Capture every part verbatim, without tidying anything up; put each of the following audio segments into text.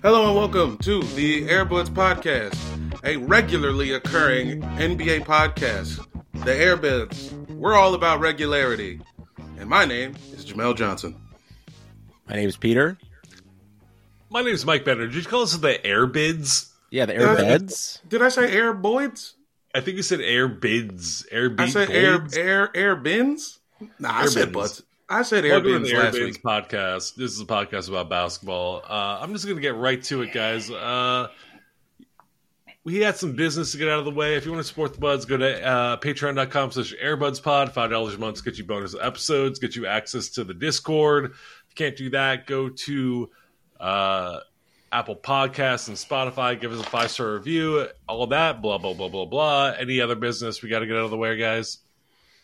Hello and welcome to the Air Buds podcast, a regularly occurring N B A podcast. The Air Buds, we're all about regularity. And my name is Jamel Johnson. My name is Peter. My name is Mike Benner. Did you call us the Air Bids? Yeah, the Air Beds. Did I say Air Boids? I think you said Air Bids. Air Bids. I said Air Air Air Bins. Nah, I said butts. I said Air Bins last week. Podcast. This is a podcast about basketball. Uh, I'm just gonna get right to it, guys. Uh, we had some business to get out of the way. If you want to support the Buds, go to uh, patreon dot com slash airbudspod. Five dollars a month gets you bonus episodes, gets you access to the Discord. If you can't do that, go to uh Apple Podcasts and Spotify. Give us a five-star review, all that, blah, blah, blah, blah, blah. Any other business we got to get out of the way, guys?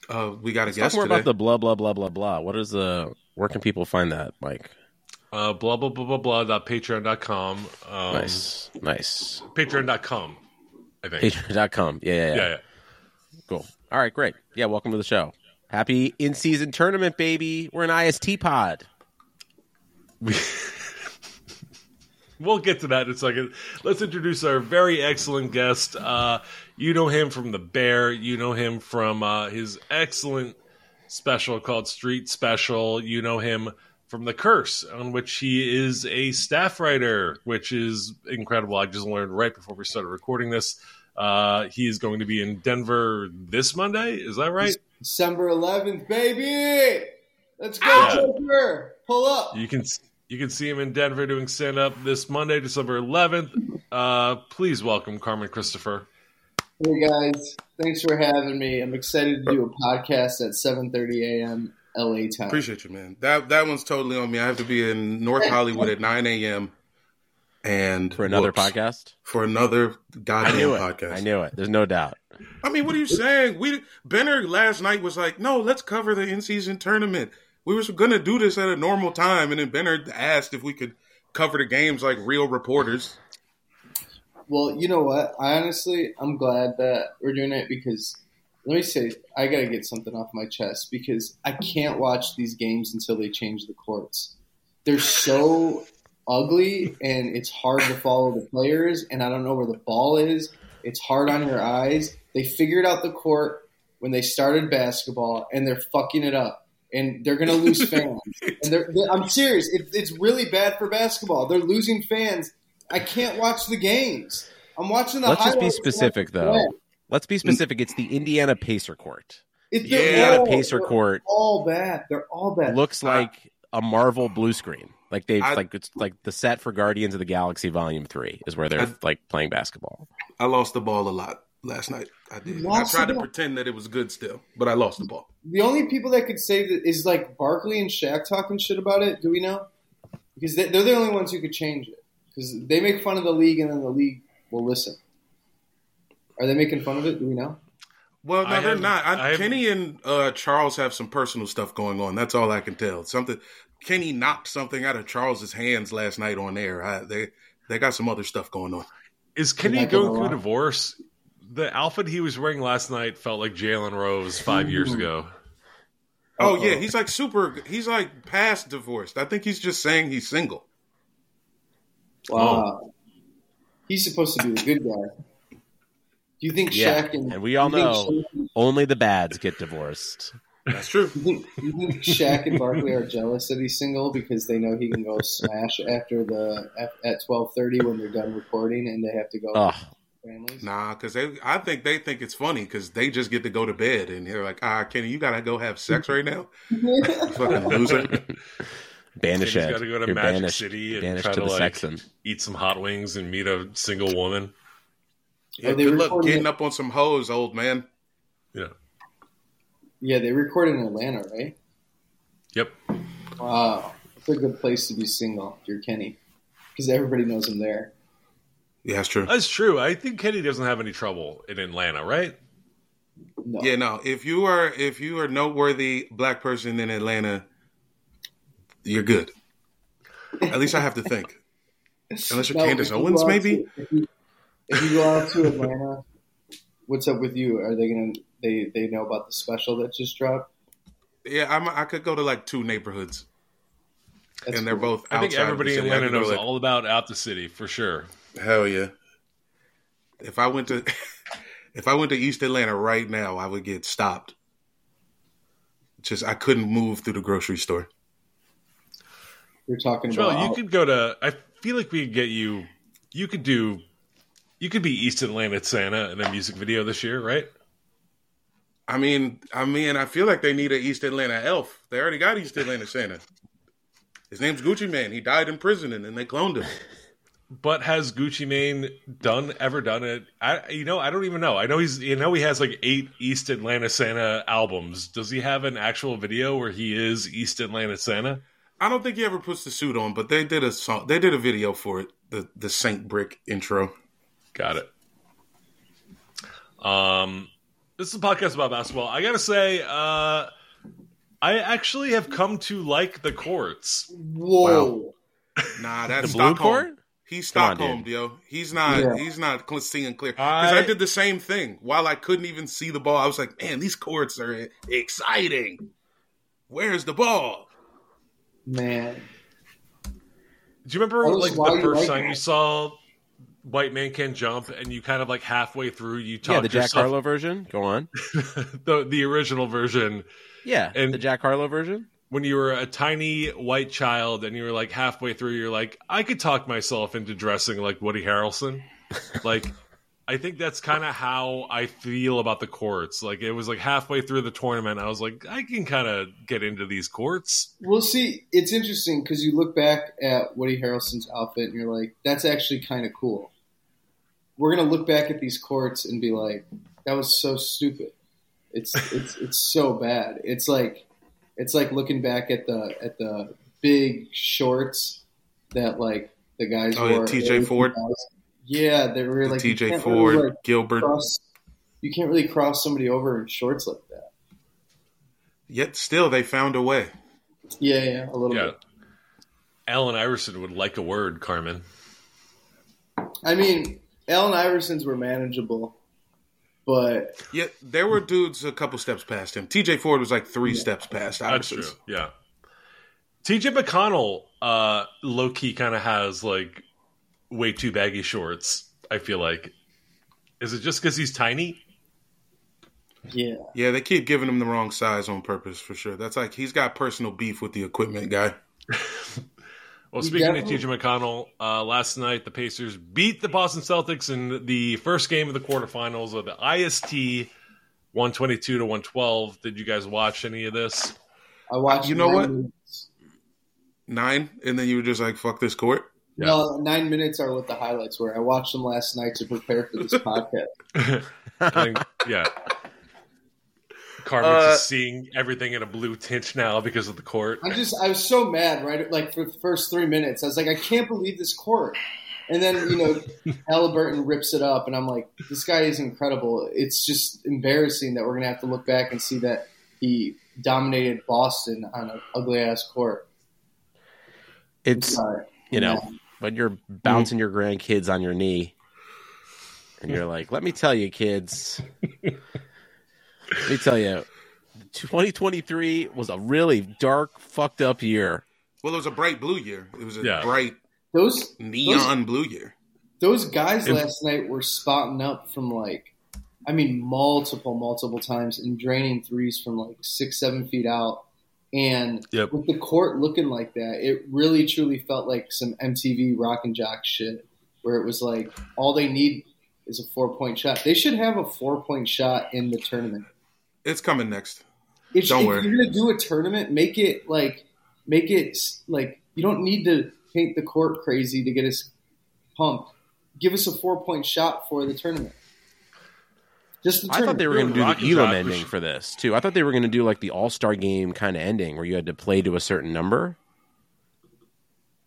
Uh, we got a guest today. Talk more about the blah, blah, blah, blah, blah. What is the, where can people find that, Mike? Uh, blah, blah, blah, blah, blah, dot patreon dot com. Um, nice, nice. Patreon dot com, I think. Patreon dot com, yeah yeah, yeah, yeah, yeah. Cool. All right, great. Yeah, welcome to the show. Happy in-season tournament, baby. We're an I S T pod. We... We'll get to that in a second. Let's introduce our very excellent guest. Uh, you know him from The Bear. You know him from uh, his excellent special called Street Special. You know him from The Curse, on which he is a staff writer, which is incredible. I just learned right before we started recording this. Uh, he is going to be in Denver this Monday. Is that right? December eleventh, baby! Let's go, yeah. Joker! Pull up! You can... You can see him in Denver doing stand-up this Monday, December eleventh. Uh, please welcome Carmen Christopher. Hey, guys. Thanks for having me. I'm excited to do a podcast at seven thirty a.m. L A time. Appreciate you, man. That that one's totally on me. I have to be in North Hollywood at nine a.m. And for another whoops, podcast? For another goddamn I knew it. podcast. I knew it. There's no doubt. I mean, what are you saying? We Benner last night was like, no, let's cover the in-season tournament. We were going to do this at a normal time, and then Benner asked if we could cover the games like real reporters. Well, you know what? I honestly, I'm glad that we're doing it because, let me say, I got to get something off my chest because I can't watch these games until they change the courts. They're so ugly, and it's hard to follow the players, and I don't know where the ball is. It's hard on your eyes. They figured out the court when they started basketball, and they're fucking it up. And they're going to lose fans. And they're, they're, I'm serious. It, it's really bad for basketball. They're losing fans. I can't watch the games. I'm watching the highlights. Let's just be specific, though. Play. Let's be specific. It's the Indiana Pacer court. It's the Indiana all, Pacer court. All bad. They're all bad. Looks like a Marvel blue screen. Like they've I, like it's like the set for Guardians of the Galaxy Volume Three is where they're I, like playing basketball. I lost the ball a lot last night. I did. I tried to pretend that it was good still, but I lost the ball. The only people that could save it is like Barkley and Shaq talking shit about it. Do we know? Because they're the only ones who could change it. Because they make fun of the league, and then the league will listen. Are they making fun of it? Do we know? Well, no, they're not. I, I Kenny and uh, Charles have some personal stuff going on. That's all I can tell. Something. Kenny knocked something out of Charles's hands last night on air. I, they they got some other stuff going on. Is Kenny going through a divorce? The outfit he was wearing last night felt like Jalen Rose five years ago. Oh, Uh-oh. yeah. He's like super – he's like past divorced. I think he's just saying he's single. Wow. Oh. He's supposed to be a good guy. Do you think yeah. Shaq and – and we all know Shaq, only the bads get divorced. That's true. Do you, you think Shaq and Barkley are jealous that he's single because they know he can go smash after the – at twelve thirty when they're done recording and they have to go oh. – Families. Nah, because they, I think they think it's funny because they just get to go to bed and they're like, ah, Kenny, you gotta go have sex right now. Fucking loser. Banish it. You gotta go to You're Magic banished, City and try to, to like Sexton. eat some hot wings and meet a single woman. Yeah, oh, they good luck getting it? up on some hoes, old man. Yeah. Yeah, they record in Atlanta, right? Yep. Wow, it's a good place to be single. You're Kenny, because everybody knows him there. Yeah, that's true. That's true. I think Kenny doesn't have any trouble in Atlanta, right? No. Yeah, no. If you are if you are a noteworthy black person in Atlanta, you're good. At least I have to think. Unless you're now, Candace you Owens, maybe? To, if, you, if you go out to Atlanta, what's up with you? Are they gonna they, they know about the special that just dropped? Yeah, I'm, I could go to like two neighborhoods. That's and they're cool. both. I think everybody in Atlanta knows like, all about out the city for sure. Hell yeah! If I went to, if I went to East Atlanta right now, I would get stopped. Just I couldn't move through the grocery store. You're talking Joel, about. You could go to. I feel like we could get you. You could do. You could be East Atlanta Santa in a music video this year, right? I mean, I mean, I feel like they need an East Atlanta elf. They already got East Atlanta Santa. His name's Gucci Mane. He died in prison, and then they cloned him. But has Gucci Mane done ever done it? I, you know, I don't even know. I know he's, you know, he has like eight East Atlanta Santa albums. Does he have an actual video where he is East Atlanta Santa? I don't think he ever puts the suit on, but they did a song. They did a video for it. The the Saint Brick intro. Got it. Um. This is a podcast about basketball. I gotta say, uh, I actually have come to like the courts. Whoa, wow. Nah, that's the blue court. He's Stockholmed, yo. He's not. Yeah. He's not seeing clear. Because I... I did the same thing while I couldn't even see the ball. I was like, man, these courts are exciting. Where's the ball, man? Do you remember like the first time you saw? White Man Can Jump, and you kind of like halfway through, you talk yeah, the Jack yourself... Harlow version. Go on, the the original version. Yeah, and the Jack Harlow version. When you were a tiny white child, and you were like halfway through, you're like, I could talk myself into dressing like Woody Harrelson. Like, I think that's kind of how I feel about the courts. Like, it was like halfway through the tournament, I was like, I can kind of get into these courts. Well, see, it's interesting because you look back at Woody Harrelson's outfit, and you're like, that's actually kind of cool. We're gonna look back at these courts and be like, "That was so stupid. It's it's it's so bad. It's like it's like looking back at the at the big shorts that like the guys oh, wore. Oh yeah, T J Ford. Guys. Yeah, they were the like T J Ford, really, like, Gilbert. Cross, you can't really cross somebody over in shorts like that. Yet still, they found a way. Yeah, yeah, a little yeah. bit. Allen Iverson would like a word, Carmen. I mean. Allen Iverson's were manageable, but yeah, there were dudes a couple steps past him. T J Ford was like three yeah. steps past Iverson's. That's true. Yeah, T J McConnell, uh, low key, kind of has like way too baggy shorts. I feel like, is it just because he's tiny? Yeah, yeah, they keep giving him the wrong size on purpose for sure. That's like he's got personal beef with the equipment guy. Well, speaking of T J McConnell, uh, last night the Pacers beat the Boston Celtics in the first game of the quarterfinals of the I S T, one twenty-two to one twelve. Did you guys watch any of this? I watched. You know what? Minutes. Nine, and then you were just like, "Fuck this court." Yeah. No, nine minutes are what the highlights were. I watched them last night to prepare for this podcast. I think, yeah, Carmen's uh, just seeing everything in a blue tint now because of the court. I just, I was so mad, right? Like, for the first three minutes, I was like, I can't believe this court. And then, you know, Haliburton rips it up, and I'm like, this guy is incredible. It's just embarrassing that we're going to have to look back and see that he dominated Boston on an ugly-ass court. It's, uh, you know, yeah. when you're bouncing your grandkids on your knee, and you're like, let me tell you, kids... Let me tell you, twenty twenty-three was a really dark, fucked up year. Well, it was a bright blue year. It was a yeah. bright those neon those, blue year. Those guys it, last night were spotting up from like, I mean, multiple, multiple times and draining threes from like six, seven feet out. And yep. with the court looking like that, it really, truly felt like some M T V rock and jock shit where it was like all they need is a four-point shot. They should have a four-point shot in the tournament. It's coming next. It's, don't if worry. If you're gonna do a tournament, make it like, make it like you don't need to paint the court crazy to get us pumped. Give us a four-point shot for the tournament. Just the tournament. I thought they were gonna do the Elam ending for this too. I thought they were gonna do like the All-Star game kind of ending where you had to play to a certain number.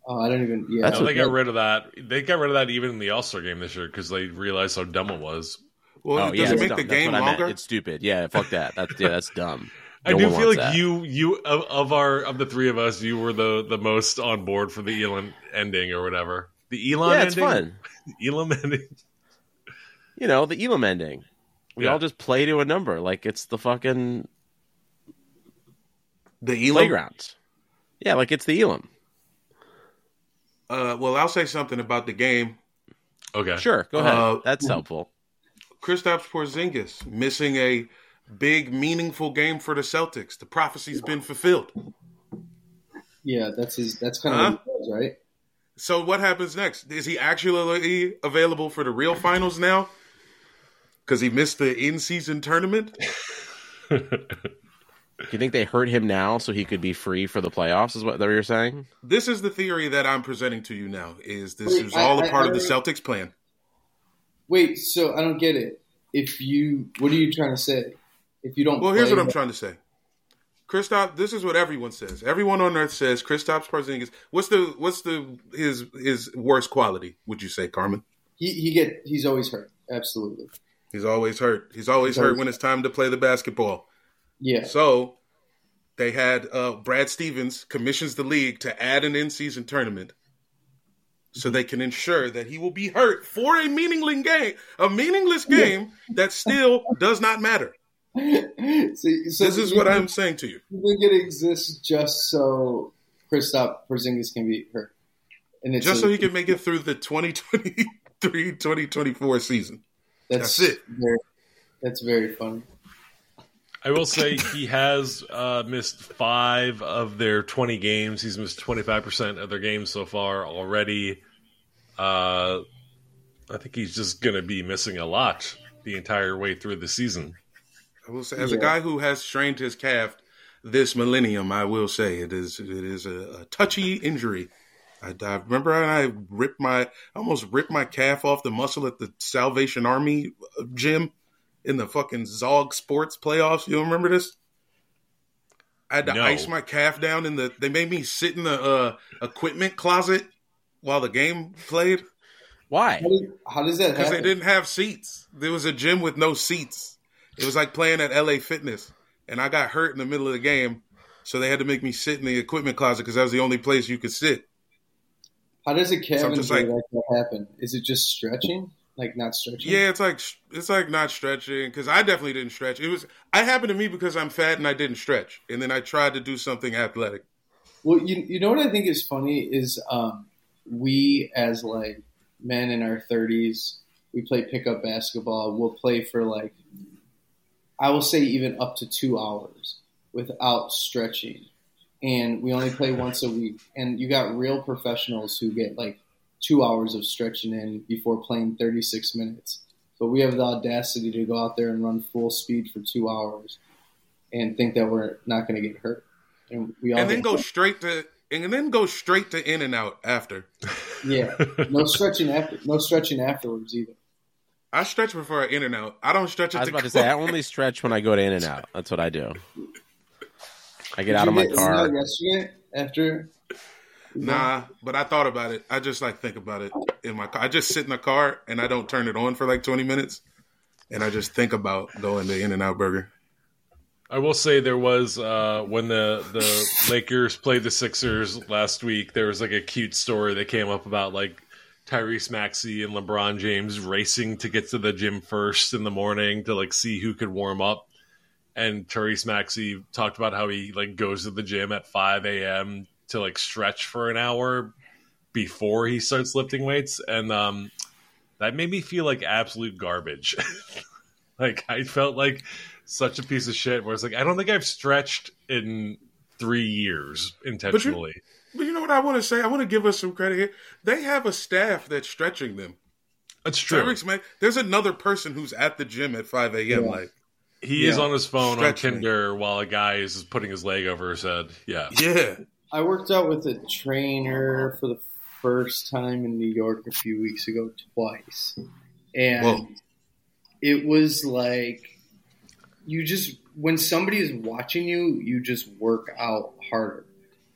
Oh, I don't even. Yeah, no, they got rid of that. They got rid of that even in the All-Star game this year because they realized how dumb it was. Well, oh, does yeah, it make dumb. the game longer? It's stupid. Yeah, fuck that. That's yeah, that's dumb. No I do feel like that. you, you of, of our of the three of us, you were the, the most on board for the Elam ending or whatever. The Elam yeah, ending? Yeah, it's fun. The Elam ending. You know, the Elam ending. We yeah. all just play to a number. Like, it's the fucking... The Elam? Playground. Yeah, like, it's the Elam. Uh, well, I'll say something about the game. Okay. Sure, go ahead. Uh, That's helpful. Kristaps Porzingis missing a big, meaningful game for the Celtics. The prophecy's been fulfilled. Yeah, that's his. That's kind uh-huh. of what he does, right? So what happens next? Is he actually available for the real finals now? Because he missed the in-season tournament? Do you think they hurt him now so he could be free for the playoffs is what you're saying? This is the theory that I'm presenting to you now, is this Wait, is all I, a part I, I, of the Celtics plan. Wait, so I don't get it. If you – what are you trying to say? If you don't Well, here's what I'm trying to say. Kristaps, this is what everyone says. Everyone on earth says Kristaps Porzingis. What's the what's the his his worst quality, would you say, Carmen? He he get he's always hurt. Absolutely. He's always hurt. He's always he's hurt always when hurt. It's time to play the basketball. Yeah. So they had uh, Brad Stevens commissions the league to add an in-season tournament so they can ensure that he will be hurt for a meaningless game, a meaningless game that still does not matter. So, so this is what I'm saying to you. You think it exists just so Kristaps Porzingis can be hurt? And it's just so he can make it through the twenty twenty-three twenty twenty-four season. That's, that's it. Very, that's very funny. I will say he has uh, missed five of their twenty games. He's missed twenty-five percent of their games so far already. Uh, I think he's just going to be missing a lot the entire way through the season. I will say, as yeah. a guy who has strained his calf this millennium, I will say it is it is a, a touchy injury. I, I remember I ripped my almost ripped my calf off the muscle at the Salvation Army gym in the fucking Zog Sports playoffs. You remember this? I had to no. ice my calf down in the. They made me sit in the uh, equipment closet while the game played. Why? How does that happen? Because they didn't have seats. There was a gym with no seats. It was like playing at L A Fitness, and I got hurt in the middle of the game, so they had to make me sit in the equipment closet because that was the only place you could sit. How does a calf injury like that happen? Is it just stretching? Like not stretching? Yeah, it's like it's like not stretching because I definitely didn't stretch. It was I happened to me because I'm fat and I didn't stretch, and then I tried to do something athletic. Well, you you know what I think is funny is um, we as like men in our thirties, we play pickup basketball. We'll play for like I will say even up to two hours without stretching. And we only play once a week. And you got real professionals who get like two hours of stretching in before playing thirty-six minutes. But we have the audacity to go out there and run full speed for two hours and think that we're not going to get hurt. And we all and then go hurt. straight to and then go straight to in and out after. Yeah, no stretching after. No stretching afterwards either. I stretch before I in and out. I don't stretch. At I was about to, to say I only stretch when I go to in and out. That's what I do. I get Did out of my get car. Yesterday after? Nah, but I thought about it. I just like think about it in my car. I just sit in the car and I don't turn it on for like twenty minutes, and I just think about going to In-N-Out Burger. I will say there was uh, when the the Lakers played the Sixers last week. There was like a cute story that came up about like Tyrese Maxey and LeBron James racing to get to the gym first in the morning to like see who could warm up. And Tyrese Maxey talked about how he like goes to the gym at five a.m. to like stretch for an hour before he starts lifting weights, and um, that made me feel like absolute garbage. Like I felt like such a piece of shit. Where it's like I don't think I've stretched in three years intentionally. But you, but you know what I want to say? I want to give us some credit here. They have a staff that's stretching them. That's true. Tyrese, man, there's another person who's at the gym at five a.m. Yeah. Like. He yeah. is on his phone Stretching. on Tinder while a guy is putting his leg over his head. Yeah. Yeah. I worked out with a trainer for the first time in New York a few weeks ago, twice. And Whoa. it was like you just – when somebody is watching you, you just work out harder.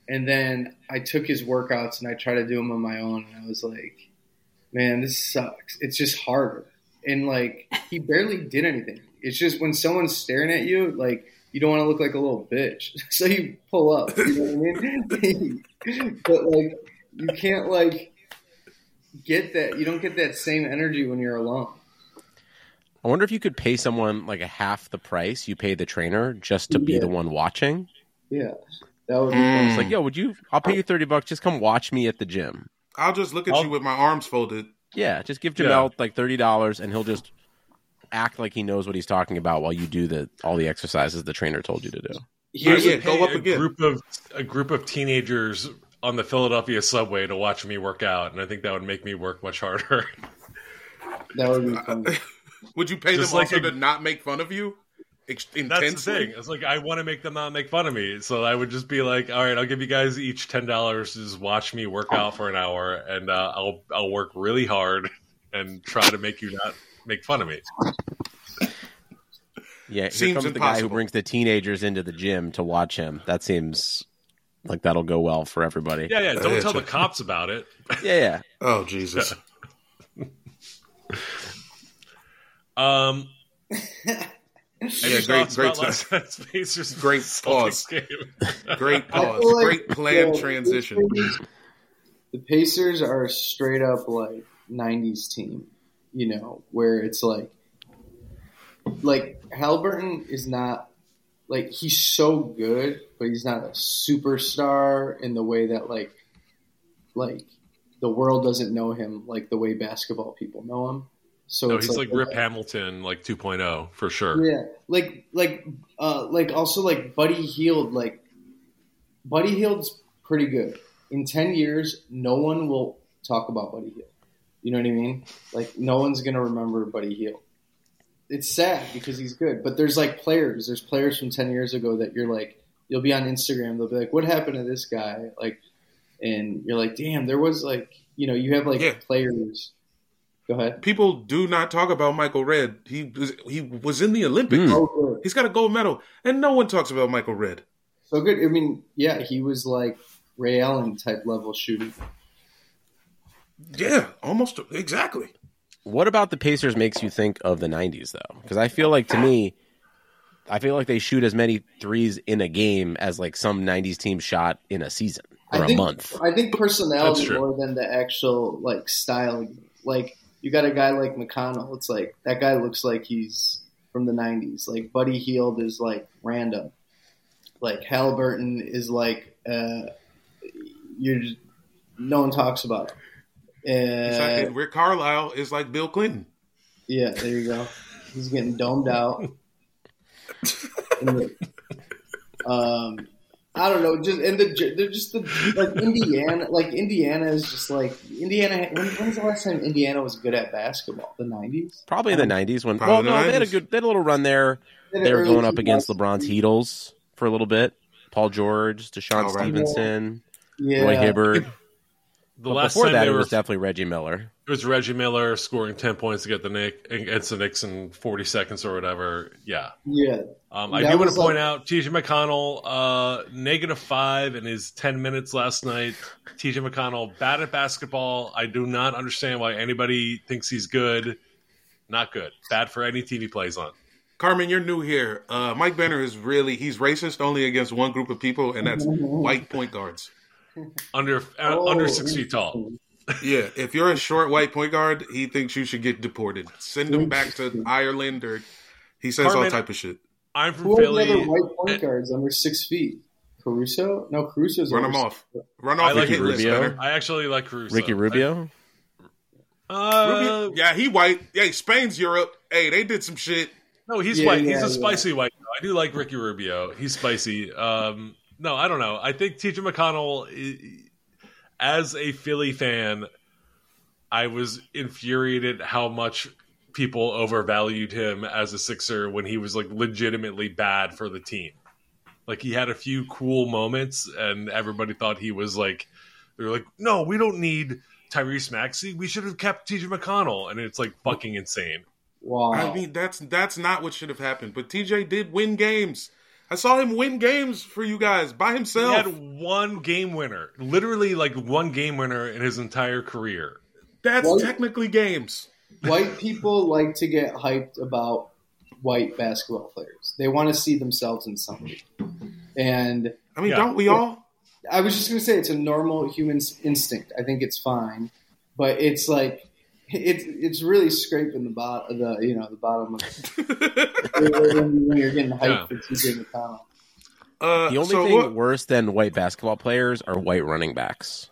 And then I took his workouts and I tried to do them on my own. And I was like, man, this sucks. It's just harder. And, like, he barely did anything. It's just when someone's staring at you, like, you don't want to look like a little bitch. So you pull up, you know what I mean? But, like, you can't, like, get that. You don't get that same energy when you're alone. I wonder if you could pay someone, like, a half the price you pay the trainer just to be yeah. the one watching. Yeah. That would be mm. fun. It's like, yo, would you – I'll pay you thirty bucks. Just come watch me at the gym. I'll just look at I'll, you with my arms folded. Yeah, just give Jamel yeah. like thirty dollars and he'll just act like he knows what he's talking about while you do the all the exercises the trainer told you to do. Yeah, yeah, go up again. Group of, a group of teenagers on the Philadelphia subway to watch me work out, and I think that would make me work much harder. That would be fun. Would you pay just them like also a, to not make fun of you? Ex- that's the thing. It's like I want to make them not make fun of me, so I would just be like, "All right, I'll give you guys each ten dollars to just watch me work out for an hour, and uh, I'll I'll work really hard and try to make you not make fun of me." Yeah, here seems comes impossible. The guy who brings the teenagers into the gym to watch him. That seems like that'll go well for everybody. Yeah, yeah. Don't tell the cops about it. Yeah, yeah. Oh, Jesus. Um. Yeah, great, great, last Spacers, great pause, game. great pause, like, great planned yeah, transition. The Pacers are a straight up like nineties team, you know, where it's like, like Haliburton is not like he's so good, but he's not a superstar in the way that like, like the world doesn't know him like the way basketball people know him. So no, he's like, like Rip uh, Hamilton, like two point oh for sure. Yeah, like like uh, like also like Buddy Hield, like Buddy Hield's pretty good. In ten years, no one will talk about Buddy Hield. You know what I mean? Like no one's gonna remember Buddy Hield. It's sad because he's good, but there's like players. There's players from ten years ago that you're like, you'll be on Instagram. They'll be like, "What happened to this guy?" Like, and you're like, "Damn, there was like, you know, you have like yeah. players." Go ahead. People do not talk about Michael Redd. He was, he was in the Olympics. Mm. Oh, he's got a gold medal, and no one talks about Michael Redd. So good. I mean, yeah, he was like Ray Allen type level shooting. Yeah, almost exactly. What about the Pacers makes you think of the nineties though? Because I feel like to me, I feel like they shoot as many threes in a game as like some nineties team shot in a season or I think, a month. I think personality more than the actual like style. Like. You got a guy like McConnell. It's like that guy looks like he's from the nineties. Like Buddy Hield is like random. Like Haliburton is like uh, you're just, no one talks about it. Uh, like Rick Carlisle is like Bill Clinton. Yeah, there you go. He's getting domed out. the, um, I don't know. Just and the they're just the like Indiana. Like Indiana is just like Indiana. When, when was the last time Indiana was good at basketball? The nineties, probably the nineties. When probably well, no, nineties. They had a good, they had a little run there. They, they were going up against LeBron's Heatles for a little bit. Paul George, Deshaun oh, right. Stevenson, yeah. Roy Hibbert. The but last before time that, they were, it was definitely Reggie Miller. It was Reggie Miller scoring ten points to get the Knicks against the Knicks in forty seconds or whatever. Yeah, yeah. Um, I that do want to point like, out T J McConnell uh, negative five in his ten minutes last night. T J McConnell bad at basketball. I do not understand why anybody thinks he's good. Not good. Bad for any T V plays on. Carmen, you're new here. Uh, Mike Benner is really he's racist only against one group of people, and that's white point guards. Under uh, oh, under six feet tall. Yeah, if you're a short white point guard, he thinks you should get deported. Send him back to Ireland, or he says Carmen, all type of shit. I'm from Who Philly. Who are the other white point guards under six feet? Caruso? No, Caruso's run him off. Feet. Run off. I like Rubio. List, I actually like Caruso. Ricky Rubio. I, uh, Rubio. Yeah, he white. Yeah, Spain's Europe. Hey, they did some shit. No, he's yeah, white. Yeah, he's a yeah. spicy white. I do like Ricky Rubio. He's spicy. Um. No, I don't know. I think T J McConnell, as a Philly fan, I was infuriated how much people overvalued him as a Sixer when he was like legitimately bad for the team. Like he had a few cool moments and everybody thought he was like, they were like, no, we don't need Tyrese Maxey. We should have kept T J McConnell. And it's like fucking insane. Wow. I mean, that's, that's not what should have happened. But T J did win games. I saw him win games for you guys by himself. He had one game winner. Literally, like, one game winner in his entire career. That's white, technically games. White people like to get hyped about white basketball players. They want to see themselves in somebody. And I mean, yeah. don't we all? I was just going to say it's a normal human instinct. I think it's fine. But it's like... It's it's really scraping the bottom, the you know the bottom of it. When you're getting hyped yeah. for T J McConnell. Uh, the only so thing what? worse than white basketball players are white running backs.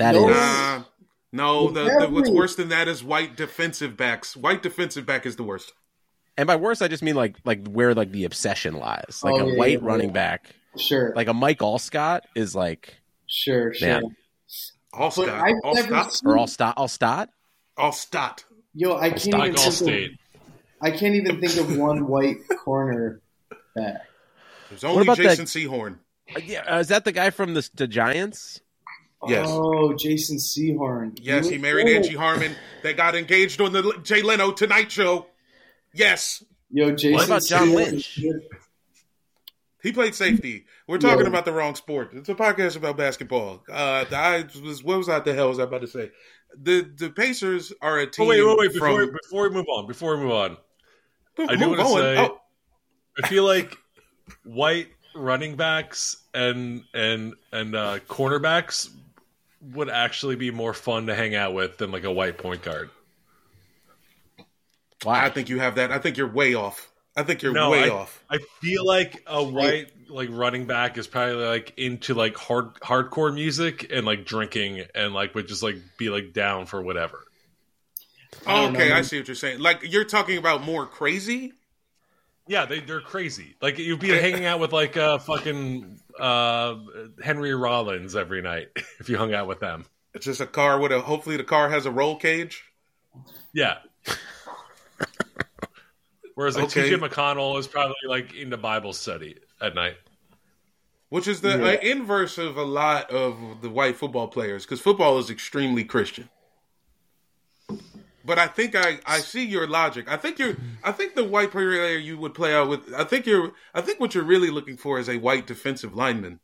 That no. is nah, no. The, the, what's worse than that is white defensive backs. White defensive back is the worst. And by worst, I just mean like like where like the obsession lies. Like oh, a yeah, white yeah, running yeah. back, sure. Like a Mike Allstott is like sure, man. sure. Allstott, Allstott, seen... or Allstott, Allstott, Allstott. Yo, I can't Allstott, even think of, I can't even think of one white corner back. There's only Jason that... Sehorn. Yeah, uh, is that the guy from the, the Giants? Yes. Oh, Jason Sehorn. Yes, he married oh. Angie Harmon. They got engaged on the Jay Leno Tonight Show. Yes. Yo, Jason. What about John Lynch? He played safety. We're talking Yo. about the wrong sport. It's a podcast about basketball. Uh, I was what was I the hell was I about to say? The the Pacers are a team. Oh, wait, wait, wait! Before from... before we move on, before we move on, I do want to say oh. I feel like white running backs and and and uh, cornerbacks would actually be more fun to hang out with than like a white point guard. Wow. I think you have that. I think you're way off. I think you're no, way I, off. I feel like a white like running back is probably like into like hard hardcore music and like drinking and like would just like be like down for whatever. I okay, know. I see what you're saying. Like you're talking about more crazy? Yeah, they they're crazy. Like you'd be hanging out with like uh fucking uh Henry Rollins every night if you hung out with them. It's just a car with a hopefully the car has a roll cage. Yeah. Whereas like okay. T J McConnell is probably like in the Bible study at night, which is the yeah. like, inverse of a lot of the white football players because football is extremely Christian. But I think I, I see your logic. I think you're I think the white player you would play out with. I think you're I think what you're really looking for is a white defensive lineman.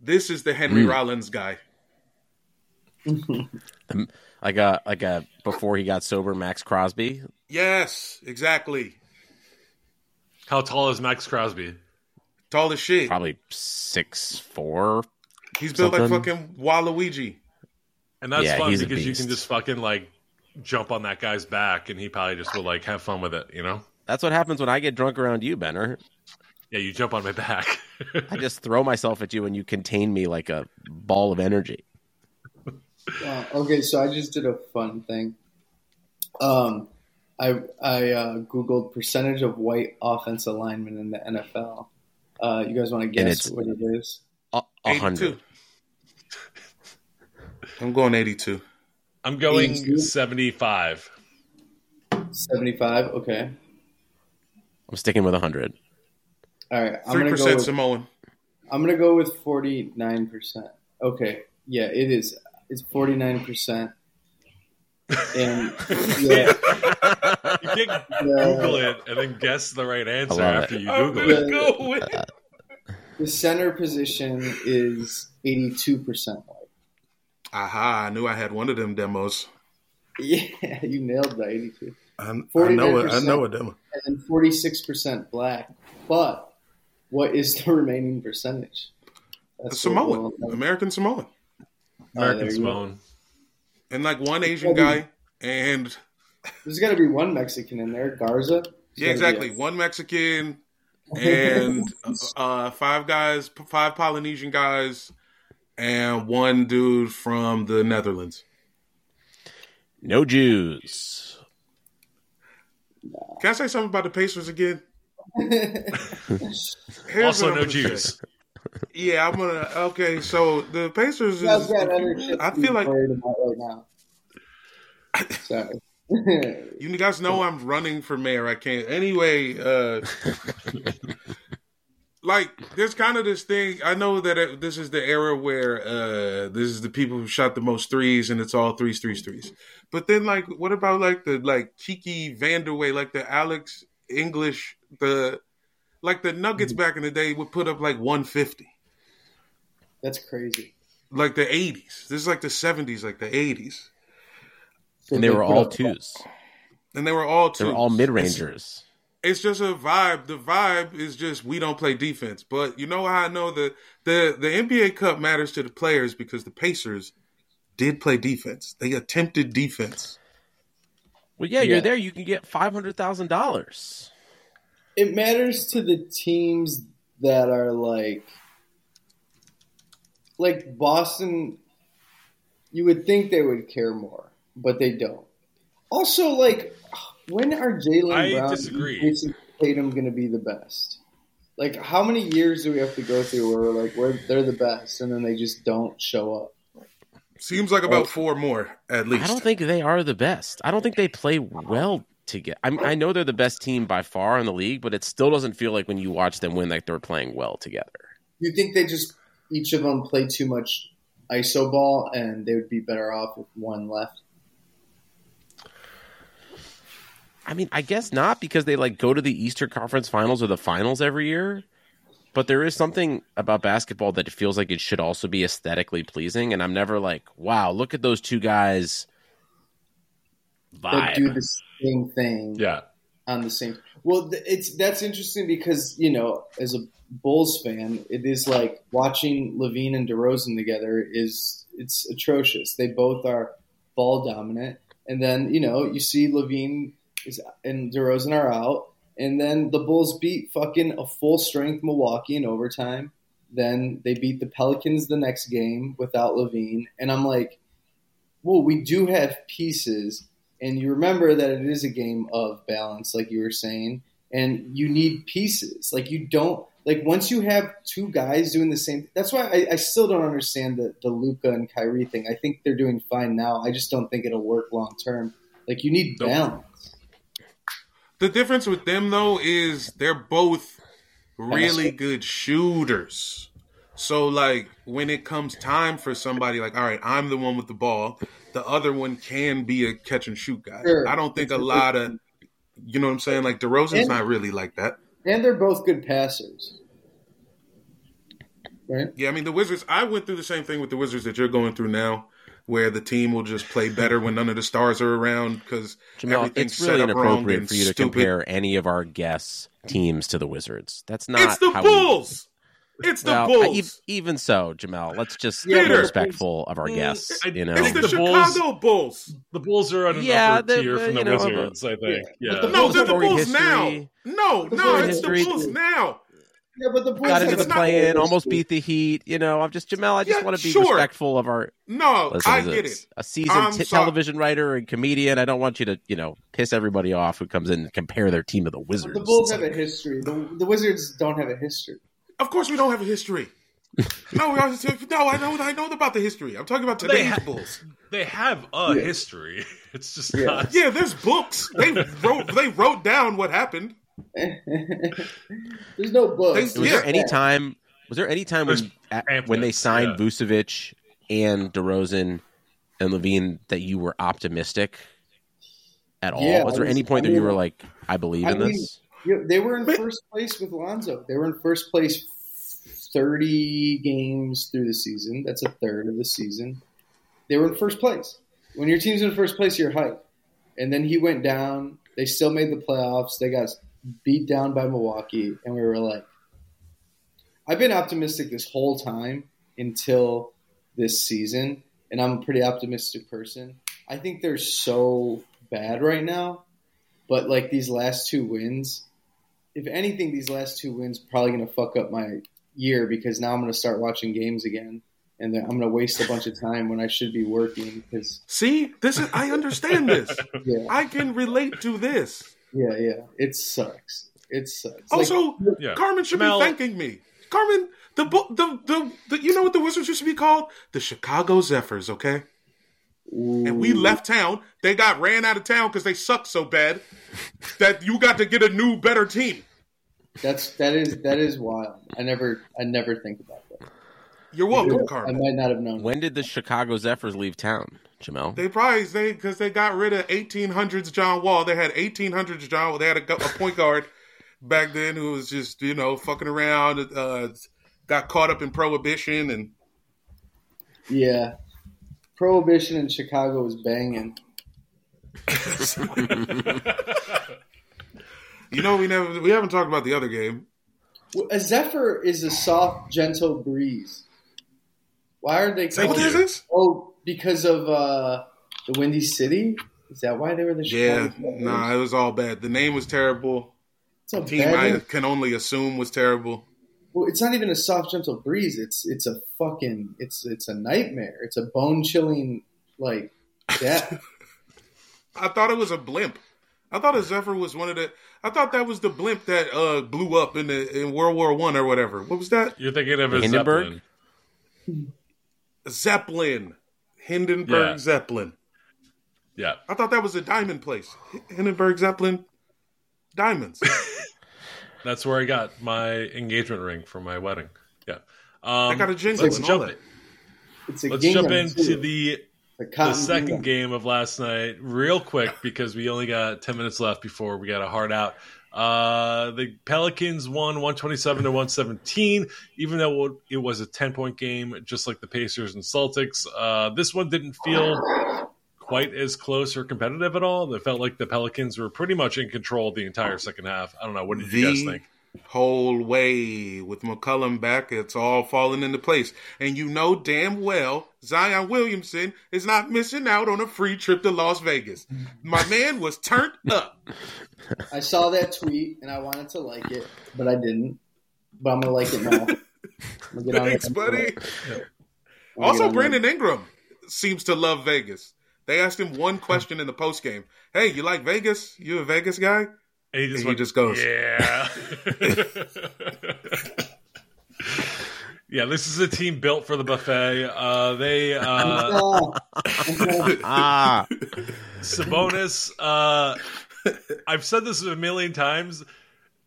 This is the Henry mm. Rollins guy. Like a like a before he got sober, Max Crosby. Yes, exactly. How tall is Max Crosby? Tall as shit. Probably six four. He's built something. Like fucking Waluigi. And that's yeah, fun because you can just fucking like jump on that guy's back and he probably just will like have fun with it, you know? That's what happens when I get drunk around you, Benner. Yeah, you jump on my back. I just throw myself at you and you contain me like a ball of energy. Wow. Okay, so I just did a fun thing. Um, I I uh, googled percentage of white offensive linemen in the N F L. Uh, you guys want to guess what it is? A hundred. I'm going eighty-two. I'm going eighty-two? seventy-five. seventy-five. Okay. I'm sticking with a hundred. All right. I'm three percent Samoan. I'm gonna go with forty-nine percent. Okay. Yeah, it is. It's forty-nine percent. And yeah. You can yeah. Google it and then guess the right answer after it. You Google it. Go with it. The center position is eighty-two percent. Aha, I knew I had one of them demos. Yeah, you nailed that, eighty-two. I'm, I know it. I know a demo. And forty-six percent black. But what is the remaining percentage? That's Samoan. American Samoan. American Samoan. And like one Asian guy and... There's got to be one Mexican in there. Garza. Yeah, exactly. A... One Mexican and uh, five guys, five Polynesian guys and one dude from the Netherlands. No Jews. Can I say something about the Pacers again? Also no Jews. Say. Yeah, I'm gonna. Okay, so the Pacers. Is, I feel like. Right now. Sorry. You guys know I'm running for mayor. I can't. Anyway, uh, like there's kind of this thing. I know that it, this is the era where uh, this is the people who shot the most threes, and it's all threes, threes, threes. But then, like, what about like the like Kiki Vanderway, like the Alex English, the. Like the Nuggets back in the day would put up like one fifty. That's crazy. Like the eighties. This is like the seventies, like the eighties. So and they, they were all twos. Up. And they were all twos. They were all mid-rangers. It's, it's just a vibe. The vibe is just we don't play defense. But you know how I know the, the, the N B A Cup matters to the players because the Pacers did play defense. They attempted defense. Well, yeah, yeah. You're there. You can get five hundred thousand dollars. It matters to the teams that are like, like Boston You would think they would care more, but they don't. Also, like, when are Jaylen Brown disagree. and Jason Tatum going to be the best? Like, how many years do we have to go through where we're like, we're, they're the best, and then they just don't show up? Seems like about four more, at least. I don't think they are the best. I don't think they play well together. I, I know they're the best team by far in the league, but it still doesn't feel like when you watch them win, like they're playing well together. You think they just, each of them play too much iso ball, and they would be better off with one left? I mean, I guess not, because they like go to the Eastern Conference Finals or the Finals every year. But there is something about basketball that it feels like it should also be aesthetically pleasing. And I'm never like, wow, look at those two guys vibe. They do the same thing. Yeah. On the same. Well, it's that's interesting because, you know, as a Bulls fan, it is like watching Levine and DeRozan together is it's atrocious. They both are ball dominant. And then, you know, you see Levine is and DeRozan are out. And then the Bulls beat fucking a full-strength Milwaukee in overtime. Then they beat the Pelicans the next game without Levine. And I'm like, well, we do have pieces. And you remember that it is a game of balance, like you were saying. And you need pieces. Like, you don't – like, once you have two guys doing the same – that's why I, I still don't understand the, the Luka and Kyrie thing. I think they're doing fine now. I just don't think it'll work long-term. Like, you need balance. The difference with them, though, is they're both really good shooters. So, like, when it comes time for somebody, like, all right, I'm the one with the ball. The other one can be a catch-and-shoot guy. Sure. I don't think a lot of, you know what I'm saying? Like, DeRozan's and, not really like that. And they're both good passers. Right? Yeah, I mean, the Wizards, I went through the same thing with the Wizards that you're going through now, where the team will just play better when none of the stars are around because everything's set up wrong and stupid. It's really inappropriate for you to compare any of our guests' teams to the Wizards. That's not It's the how Bulls! We... It's the well, Bulls! Even, even so, Jamel, let's just be respectful of our guests. You know? It's the, the Chicago Bulls. Bulls. The Bulls are on another yeah, tier from the know, Wizards, I think. Yeah. Yeah. The no, they're the Bulls history. now! No, the no, it's history. the Bulls now! Yeah, but the Bulls got into the play-in, almost beat the Heat. You know, I'm just Jamel. I just yeah, want to be sure. respectful of our. No, listen, I get it. A seasoned t- television writer and comedian. I don't want you to, you know, piss everybody off who comes in and compare their team to the Wizards. But the Bulls have a history. The, the Wizards don't have a history. Of course, we don't have a history. no, we always, no, I know, I know about the history. I'm talking about today's ha- Bulls. They have a yeah. history. It's just yeah. not. Yeah, there's books. They wrote. They wrote down what happened. There's no books. Was yeah. there any time? Was there any time when, at, when they signed yeah. Vucevic and DeRozan and Levine that you were optimistic at all? Yeah, was there was, any point I mean, that you were like, "I believe I in mean, this"? You know, they were in but, first place with Lonzo. They were in first place thirty games through the season. That's a third of the season. They were in first place. When your team's in first place, you're hyped. And then he went down. They still made the playoffs. They got beat down by Milwaukee, and we were like, I've been optimistic this whole time until this season, and I'm a pretty optimistic person. I think they're so bad right now, but like these last two wins, if anything, these last two wins are probably going to fuck up my year because now I'm going to start watching games again. And then I'm going to waste a bunch of time when I should be working. Cause... See, this is I understand this. yeah. I can relate to this. Yeah, yeah. It sucks. It sucks. Also, like, yeah. Carmen should Mel... be thanking me. Carmen, the, the the the you know what the Wizards used to be called? The Chicago Zephyrs, okay? Ooh. And we left town. They got ran out of town because they sucked so bad that you got to get a new, better team. That's that is that is wild. I never I never think about that. You're welcome, Carmen. I might not have known. When did the Chicago Zephyrs leave town, Jamel? They probably they because they got rid of eighteen hundreds John Wall. They had eighteen hundreds John Wall. They had a, a point guard back then who was just you know fucking around, uh, got caught up in prohibition and yeah, prohibition in Chicago was banging. you know we never we haven't talked about the other game. A zephyr is a soft, gentle breeze. Why are they called? What is this? Oh, because of uh, the Windy City? Is that why they were the Chicago? Yeah, no, nah, it was all bad. The name was terrible. The team bad I name. can only assume was terrible. Well, it's not even a soft, gentle breeze. It's it's a fucking it's it's a nightmare. It's a bone chilling like death. I thought it was a blimp. I thought a Zephyr was one of the. I thought that was the blimp that uh, blew up in the in World War One or whatever. What was that? You're thinking of a Hindenburg? Zeppelin. Zeppelin, Hindenburg yeah. Zeppelin. Yeah, I thought that was a diamond place. Hindenburg Zeppelin, diamonds. That's where I got my engagement ring for my wedding. Yeah, um, I got a jingle. Let's jump in. It's a let's jump into the, the second game. game of last night real quick because we only got ten minutes left before we got a hard out. Uh, the Pelicans won one twenty-seven to one seventeen, even though it was a ten-point game, just like the Pacers and Celtics. Uh, this one didn't feel quite as close or competitive at all. It felt like the Pelicans were pretty much in control the entire second half. I don't know. What did the you guys think? Whole way with McCollum back, it's all falling into place. And you know damn well Zion Williamson is not missing out on a free trip to Las Vegas. My man was turned up. I saw that tweet and I wanted to like it, but I didn't. But I'm gonna like it now. Get Thanks, on buddy. On also, on Brandon Ingram seems to love Vegas. They asked him one question in the postgame. Hey, you like Vegas? You a Vegas guy? And he just, and went, he just goes, yeah. Yeah, this is a team built for the buffet. Uh, they uh, ah. Sabonis, uh, I've said this a million times.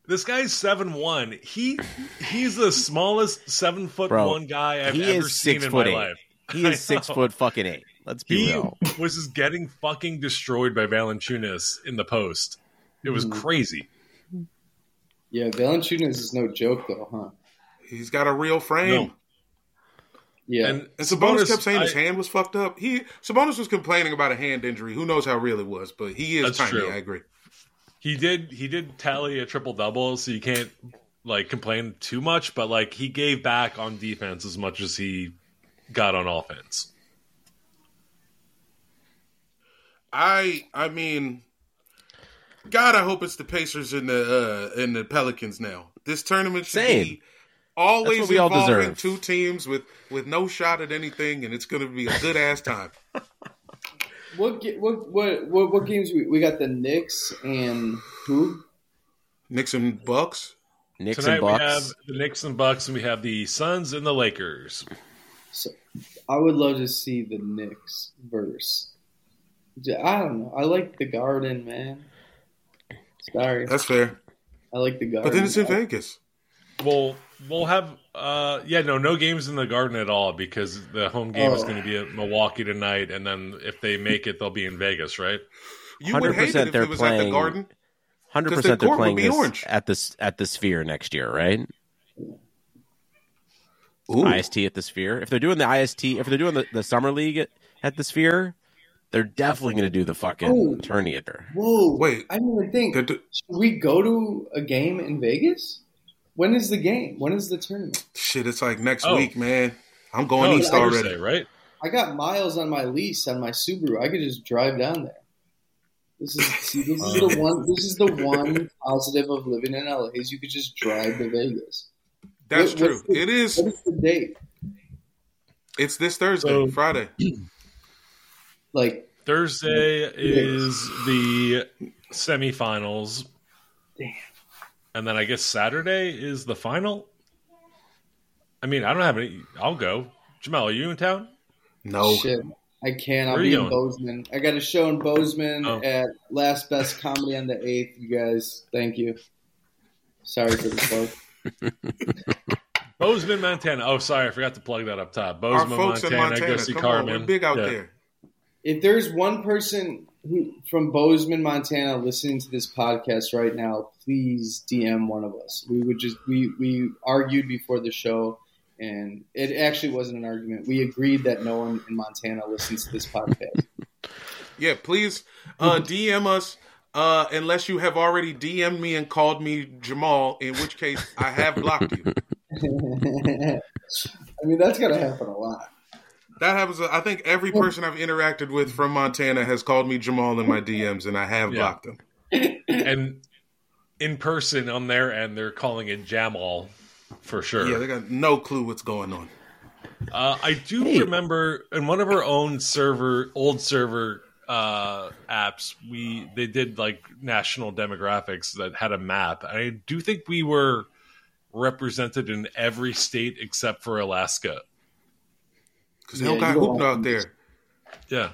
This guy's seven one. He he's the smallest seven foot Bro, one guy I've ever seen in my eight. life. He is six foot fucking eight. Let's be he real. He was just getting fucking destroyed by Valanciunas in the post. It was mm-hmm. crazy. Yeah, Valanciunas is no joke, though, huh? He's got a real frame. No. Yeah. And, and Sabonis, Sabonis kept saying I, his hand was fucked up. He Sabonis was complaining about a hand injury. Who knows how real it was, but he is tiny. True. I agree. He did, he did tally a triple-double, so you can't, like, complain too much, but, like, he gave back on defense as much as he got on offense. I I mean, God, I hope it's the Pacers and the uh, and the Pelicans now. This tournament should Same. be always involving all two teams with, with no shot at anything, and it's going to be a good ass time. What what what what, what games we, we got? The Knicks and who? Knicks and Bucks. Knicks Tonight and Bucks. We have the Knicks and Bucks, and we have the Suns and the Lakers. So, I would love to see the Knicks verse. I don't know. I like the Garden, man. Sorry. That's fair. I like the Garden. But then it's in I... Vegas. Well, we'll have uh, – yeah, no, no games in the Garden at all because the home game oh. is going to be at Milwaukee tonight, and then if they make it, they'll be in Vegas, right? You would hate it if it was playing, at the Garden. one hundred percent the they're playing this orange. at the, at the Sphere next year, right? Ooh. I S T at the Sphere. If they're doing the I S T – if they're doing the, the Summer League at, at the Sphere – they're definitely going to do the fucking oh, tourney at there. Whoa. Wait. I didn't even think. Do- Should we go to a game in Vegas? When is the game? When is the tournament? Shit, it's like next oh. week, man. I'm going no, east already. Say, right? I got miles on my lease on my Subaru. I could just drive down there. This is see, this is the one This is the one positive of living in L A is you could just drive to Vegas. That's what, true. The, it is. What is the date? It's this Thursday, so, Friday. Like Thursday is the semifinals. Damn. And then I guess Saturday is the final. I mean, I don't have any. I'll go. Jamel, are you in town? No. Shit. I can't. I'll be in Bozeman. I got a show in Bozeman oh. at Last Best Comedy on the eighth. You guys, thank you. Sorry for the spoke. Bozeman, Montana. Oh, sorry. I forgot to plug that up top. Bozeman, Our folks Montana. In Montana. Go see Come Carmen. On, we're big out yeah. there. If there's one person who, from Bozeman, Montana, listening to this podcast right now, please D M one of us. We would just we, we argued before the show, and it actually wasn't an argument. We agreed that no one in Montana listens to this podcast. Yeah, please uh, D M us uh, unless you have already D M'd me and called me Jamal, in which case I have blocked you. I mean, that's going to happen a lot. That happens. I think every person I've interacted with from Montana has called me Jamal in my D Ms, and I have yeah. blocked them. And in person, on their end, they're calling it Jamal. for sure. Yeah, they got no clue what's going on. Uh, I do hey. remember in one of our own server, old server uh, apps, we they did like national demographics that had a map. I do think we were represented in every state except for Alaska. Because they yeah, don't got hooped out there. Yeah.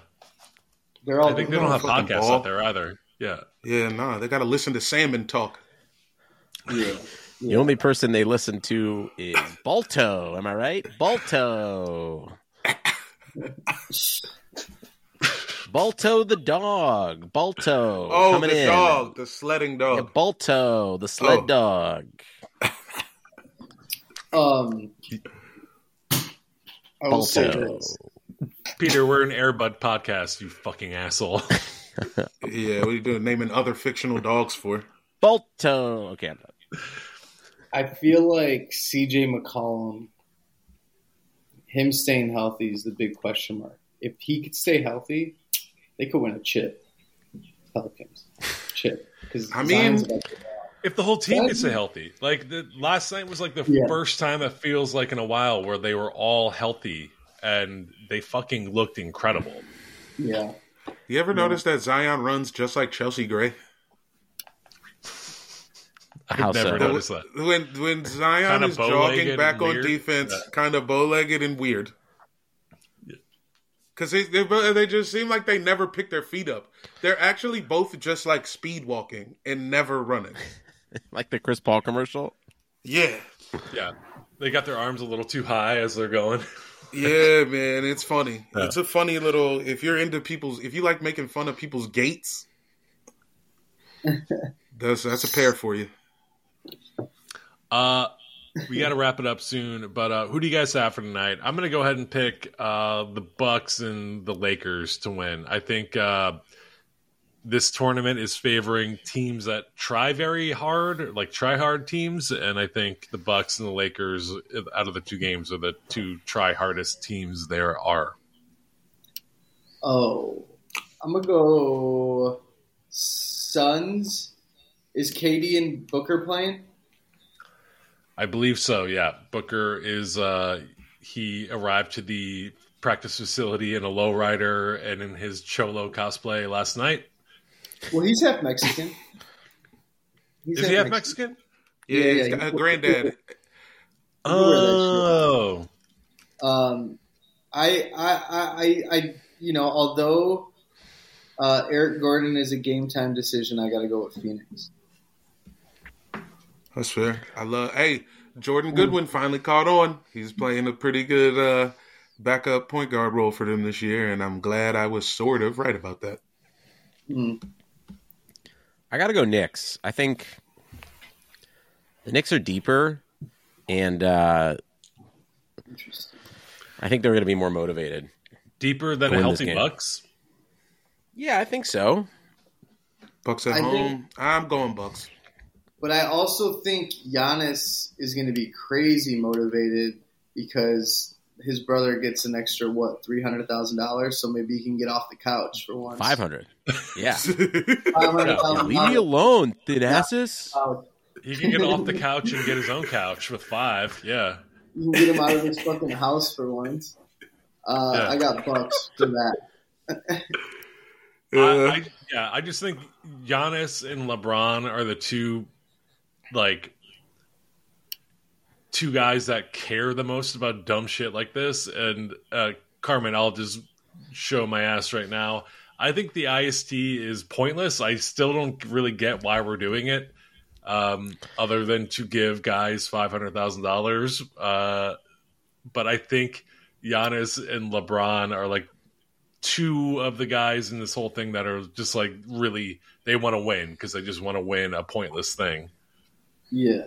They're all, I think they don't have podcasts ball. out there either. Yeah. Yeah, no. Nah, they got to listen to salmon talk. Yeah. The yeah. only person they listen to is Balto. Am I right? Balto. Balto the dog. Balto. Oh, coming the in. dog. The sledding dog. Yeah, Balto, the sled oh. dog. Um, I will say this. Peter, we're an Air Bud podcast, you fucking asshole. Yeah, what are you doing naming other fictional dogs for? Balto. Okay, I'm done. I feel like T J McConnell, him staying healthy is the big question mark. If he could stay healthy, they could win a chip. Pelicans. Chip. I mean, if the whole team could stay healthy. Like, the, last night was like the yeah. first time it feels like in a while where they were all healthy and they fucking looked incredible. Yeah. You ever yeah. notice that Zion runs just like Chelsea Gray? I've never so? noticed that. When, when Zion kind of is jogging back on defense, yeah. kind of bow-legged and weird. Because they, they they just seem like they never pick their feet up. They're actually both just like speed walking and never running. Like the Chris Paul commercial? Yeah. Yeah. They got their arms a little too high as they're going. Yeah, man. It's funny. Yeah. It's a funny little, if you're into people's, if you like making fun of people's gaits, that's, that's a pair for you. Uh, we got to wrap it up soon, but uh, who do you guys have for tonight? I'm going to go ahead and pick uh, the Bucks and the Lakers to win. I think uh, this tournament is favoring teams that try very hard, like try-hard teams, and I think the Bucks and the Lakers, out of the two games, are the two try-hardest teams there are. Oh, I'm going to go Suns. Is K D and Booker playing? I believe so, yeah. Booker is, uh, he arrived to the practice facility in a lowrider and in his Cholo cosplay last night. Well, he's half Mexican. He's is half he half Mexican? Mexican? Yeah, yeah, yeah. He's, uh, granddad. Oh. Um, I, I, I, I, you know, although uh, Eric Gordon is a game time decision, I got to go with Phoenix. That's fair. I love. Hey, Jordan Goodwin finally caught on. He's playing a pretty good uh, backup point guard role for them this year, and I'm glad I was sort of right about that. Mm. I got to go Knicks. I think the Knicks are deeper, and uh, I think they're going to be more motivated. Deeper than a healthy Bucks? Yeah, I think so. Bucks at I home. Think- I'm going Bucks. But I also think Giannis is going to be crazy motivated because his brother gets an extra, what, three hundred thousand dollars? So maybe he can get off the couch for once. five hundred thousand dollars. Yeah. five hundred thousand dollars. Leave me alone, dude-asses. He can get off the couch and get his own couch with five. Yeah. You can get him out of his fucking house for once. Uh, yeah. I got Bucks for that. I, I, yeah, I just think Giannis and LeBron are the two – like two guys that care the most about dumb shit like this. And uh, Carmen, I'll just show my ass right now. I think the I S T is pointless. I still don't really get why we're doing it, um, other than to give guys five hundred thousand dollars. Uh, but I think Giannis and LeBron are like two of the guys in this whole thing that are just like really, they want to win because they just want to win a pointless thing. Yeah,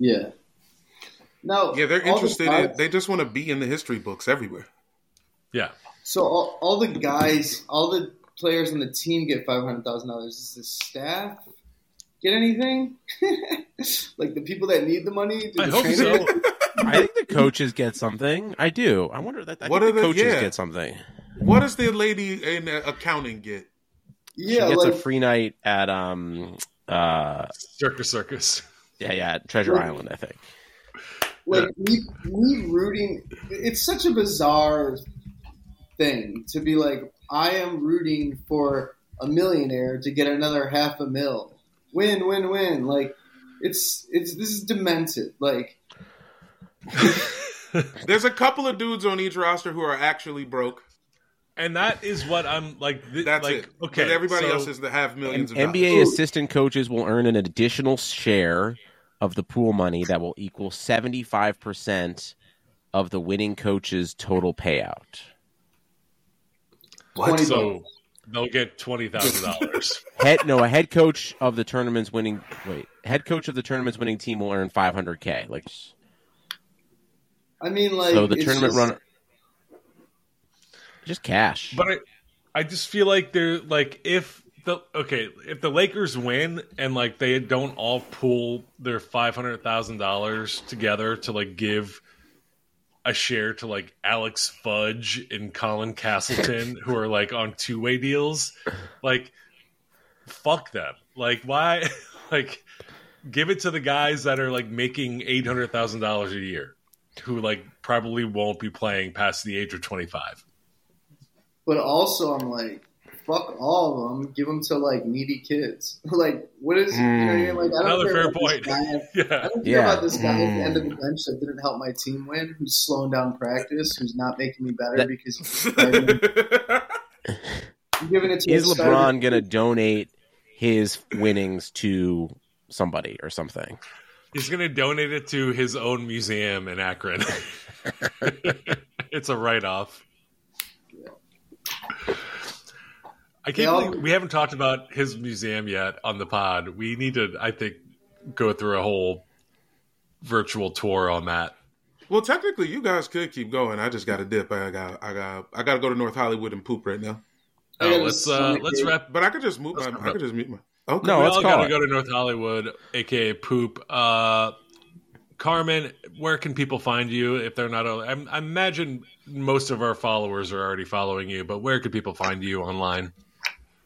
yeah. Now, yeah, they're interested. The guys, in, they just want to be in the history books everywhere. Yeah. So all, all the guys, all the players on the team get five hundred thousand dollars. Does the staff get anything? Like the people that need the money? I the hope trainer? so. I think the coaches get something. I do. I wonder that. I what think the coaches yeah. get something? What does the lady in accounting get? Yeah, she gets like, a free night at um, uh, Circus Circus. Yeah, yeah, Treasure Island, I think. Like, me, me rooting – it's such a bizarre thing to be like, I am rooting for a millionaire to get another half a mil. Win, win, win. Like, it's it's this is demented. Like – There's a couple of dudes on each roster who are actually broke. And that is what I'm like. Th- That's like, it. Okay, but everybody so else is the half millions. Of N B A dollars. Assistant coaches will earn an additional share of the pool money that will equal seventy-five percent of the winning coach's total payout. What? So they'll get twenty thousand dollars. Head no, a head coach of the tournament's winning. Wait, head coach of the tournament's winning team will earn five hundred K. Like, I mean, like so the tournament just... runner. Just cash. But I, I just feel like they're like if the okay, if the Lakers win and like they don't all pool their five hundred thousand dollars together to like give a share to like Alex Fudge and Colin Castleton who are like on two way deals, like fuck them. Like why like give it to the guys that are like making eight hundred thousand dollars a year who like probably won't be playing past the age of twenty five. But also, I'm like, fuck all of them. Give them to, like, needy kids. Like, what is... Mm. You know, you're like, I don't Another fair point. Yeah. I don't care yeah. about this guy mm. at the end of the bench that didn't help my team win, who's slowing down practice, who's not making me better that... because he's giving it to Is LeBron going to donate his winnings to somebody or something? He's going to donate it to his own museum in Akron. It's a write-off. I can't all, believe we haven't talked about his museum yet on the pod. We need to, I think, go through a whole virtual tour on that. Well, technically, you guys could keep going. I just got a dip. I got, I got, I got to go to North Hollywood and poop right now. Oh, let's uh, let's wrap. But I could just move. My, I could just mute my. Okay, no, we let's all got to go to North Hollywood, aka poop. Uh, Carmen, where can people find you if they're not? I, I imagine most of our followers are already following you, but where could people find you online?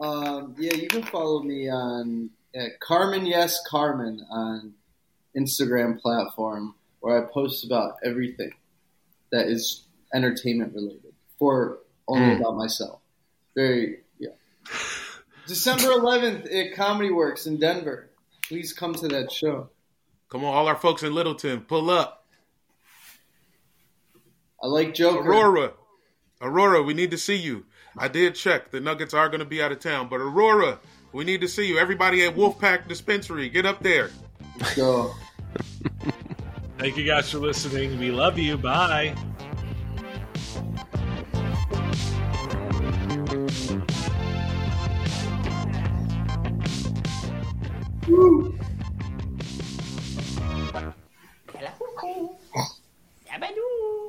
Um, yeah, you can follow me on uh, Carmen Yes Carmen on Instagram platform, where I post about everything that is entertainment related for only mm. about myself. Very yeah. December eleventh at Comedy Works in Denver. Please come to that show. Come on, all our folks in Littleton, pull up. I like Joker. Aurora, Aurora, we need to see you. I did check. The Nuggets are going to be out of town. But Aurora, we need to see you. Everybody at Wolfpack Dispensary, get up there. Let's go. Thank you guys for listening. We love you. Bye. Woo. Hello. Dabadoo.